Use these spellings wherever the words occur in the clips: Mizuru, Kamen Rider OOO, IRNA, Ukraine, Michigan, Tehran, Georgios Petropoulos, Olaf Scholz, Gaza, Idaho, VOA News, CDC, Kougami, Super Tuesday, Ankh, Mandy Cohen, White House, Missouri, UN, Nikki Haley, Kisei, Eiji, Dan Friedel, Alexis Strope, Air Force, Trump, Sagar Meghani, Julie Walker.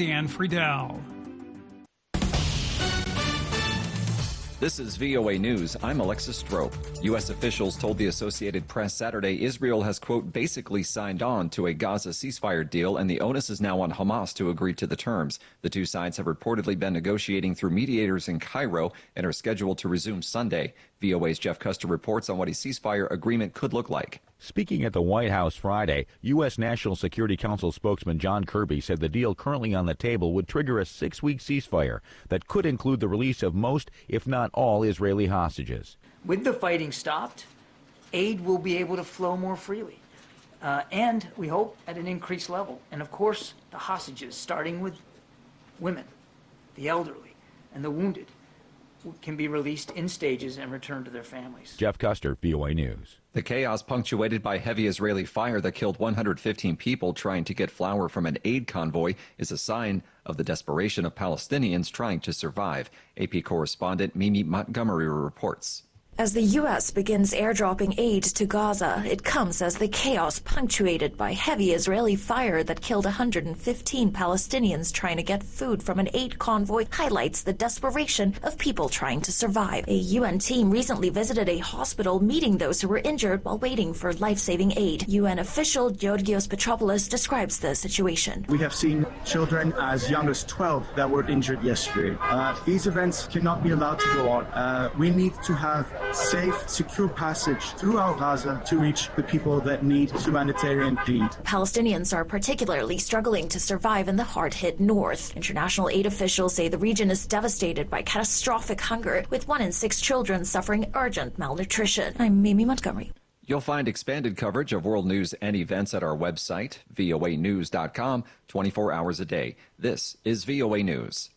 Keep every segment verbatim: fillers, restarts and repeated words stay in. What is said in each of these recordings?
Dan Friedel. This is V O A News. I'm Alexis Strope. U S officials told the Associated Press Saturday Israel has, quote, basically signed on to a Gaza ceasefire deal, and the onus is now on Hamas to agree to the terms. The two sides have reportedly been negotiating through mediators in Cairo and are scheduled to resume Sunday. V O A's Jeff Custer reports on what a ceasefire agreement could look like. Speaking at the White House Friday, U S. National Security Council spokesman John Kirby said the deal currently on the table would trigger a six-week ceasefire that could include the release of most, if not all, Israeli hostages. With the fighting stopped, aid will be able to flow more freely, uh, and we hope at an increased level. And of course, the hostages, starting with women, the elderly, and the wounded, can be released in stages and returned to their families. Jeff Custer, V O A News. The chaos punctuated by heavy Israeli fire that killed one hundred fifteen people trying to get flour from an aid convoy is a sign of the desperation of Palestinians trying to survive. A P correspondent Mimi Montgomery reports. As the U S begins airdropping aid to Gaza, it comes as the chaos punctuated by heavy Israeli fire that killed one hundred fifteen Palestinians trying to get food from an aid convoy highlights the desperation of people trying to survive. A U N team recently visited a hospital meeting those who were injured while waiting for life-saving aid. U N official Georgios Petropoulos describes the situation. We have seen children as young as twelve that were injured yesterday. Uh, these events cannot be allowed to go on. Uh, we need to have safe, secure passage throughout Gaza to reach the people that need humanitarian aid. Palestinians are particularly struggling to survive in the hard-hit north. International aid officials say the region is devastated by catastrophic hunger, with one in six children suffering urgent malnutrition. I'm Mimi Montgomery. You'll find expanded coverage of world news and events at our website, voa news dot com, twenty-four hours a day. This is V O A News.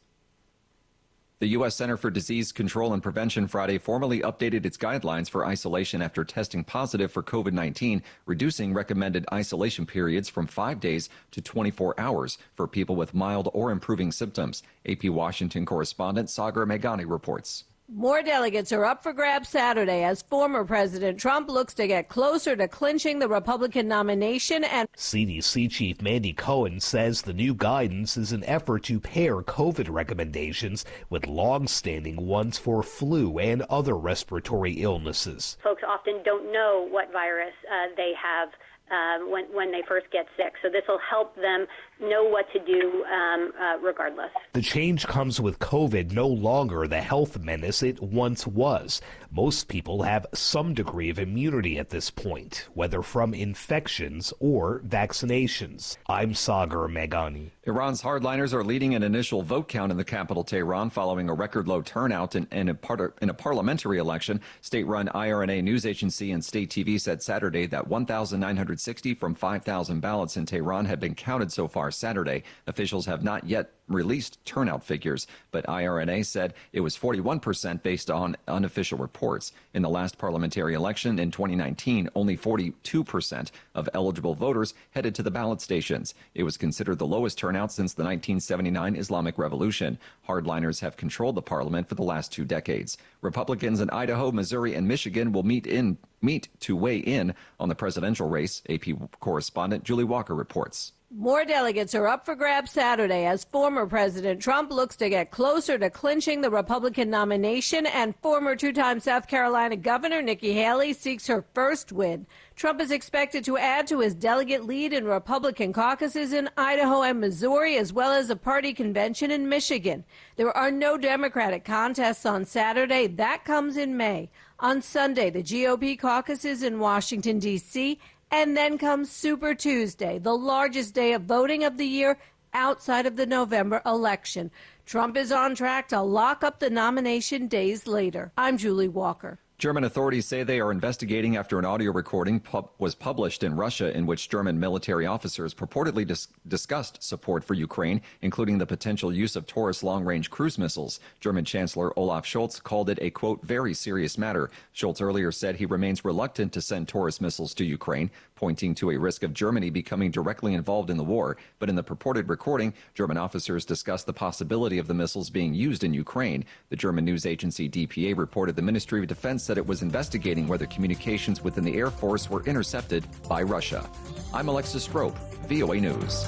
The U S. Center for Disease Control and Prevention Friday formally updated its guidelines for isolation after testing positive for COVID nineteen, reducing recommended isolation periods from five days to twenty-four hours for people with mild or improving symptoms. A P Washington correspondent Sagar Meghani reports. More delegates are up for grabs Saturday as former President Trump looks to get closer to clinching the Republican nomination. And C D C Chief Mandy Cohen says the new guidance is an effort to pair COVID recommendations with long-standing ones for flu and other respiratory illnesses. Folks often don't know what virus uh, they have uh, when, when they first get sick, so this will help them know what to do um, uh, regardless. The change comes with COVID no longer the health menace it once was. Most people have some degree of immunity at this point, whether from infections or vaccinations. I'm Sagar Meghani. Iran's hardliners are leading an initial vote count in the capital Tehran following a record low turnout in, in, a, par- in a parliamentary election. State-run I R N A news agency and state T V said Saturday that one thousand nine hundred sixty from five thousand ballots in Tehran had been counted so far Saturday. Officials have not yet released turnout figures, but I R N A said it was forty-one percent based on unofficial reports. In the last parliamentary election in twenty nineteen, only forty-two percent of eligible voters headed to the ballot stations. It was considered the lowest turnout since the nineteen seventy-nine Islamic Revolution. Hardliners have controlled the parliament for the last two decades. Republicans in Idaho, Missouri, and Michigan will meet in meet to weigh in on the presidential race. A P correspondent Julie Walker reports. More delegates are up for grabs Saturday as former President Trump looks to get closer to clinching the Republican nomination, and former two-time South Carolina Governor Nikki Haley seeks her first win. Trump is expected to add to his delegate lead in Republican caucuses in Idaho and Missouri, as well as a party convention in Michigan. There are no Democratic contests on Saturday. That comes in May. On Sunday, the G O P caucuses in Washington, D C, and then comes Super Tuesday, the largest day of voting of the year outside of the November election. Trump is on track to lock up the nomination days later. I'm Julie Walker. German authorities say they are investigating after an audio recording pub- was published in Russia in which German military officers purportedly dis- discussed support for Ukraine, including the potential use of Taurus long-range cruise missiles. German Chancellor Olaf Scholz called it a, quote, very serious matter. Scholz earlier said he remains reluctant to send Taurus missiles to Ukraine, pointing to a risk of Germany becoming directly involved in the war. But in the purported recording, German officers discussed the possibility of the missiles being used in Ukraine. The German news agency D P A reported the Ministry of Defense said it was investigating whether communications within the Air Force were intercepted by Russia. I'm Alexis Strope, V O A News.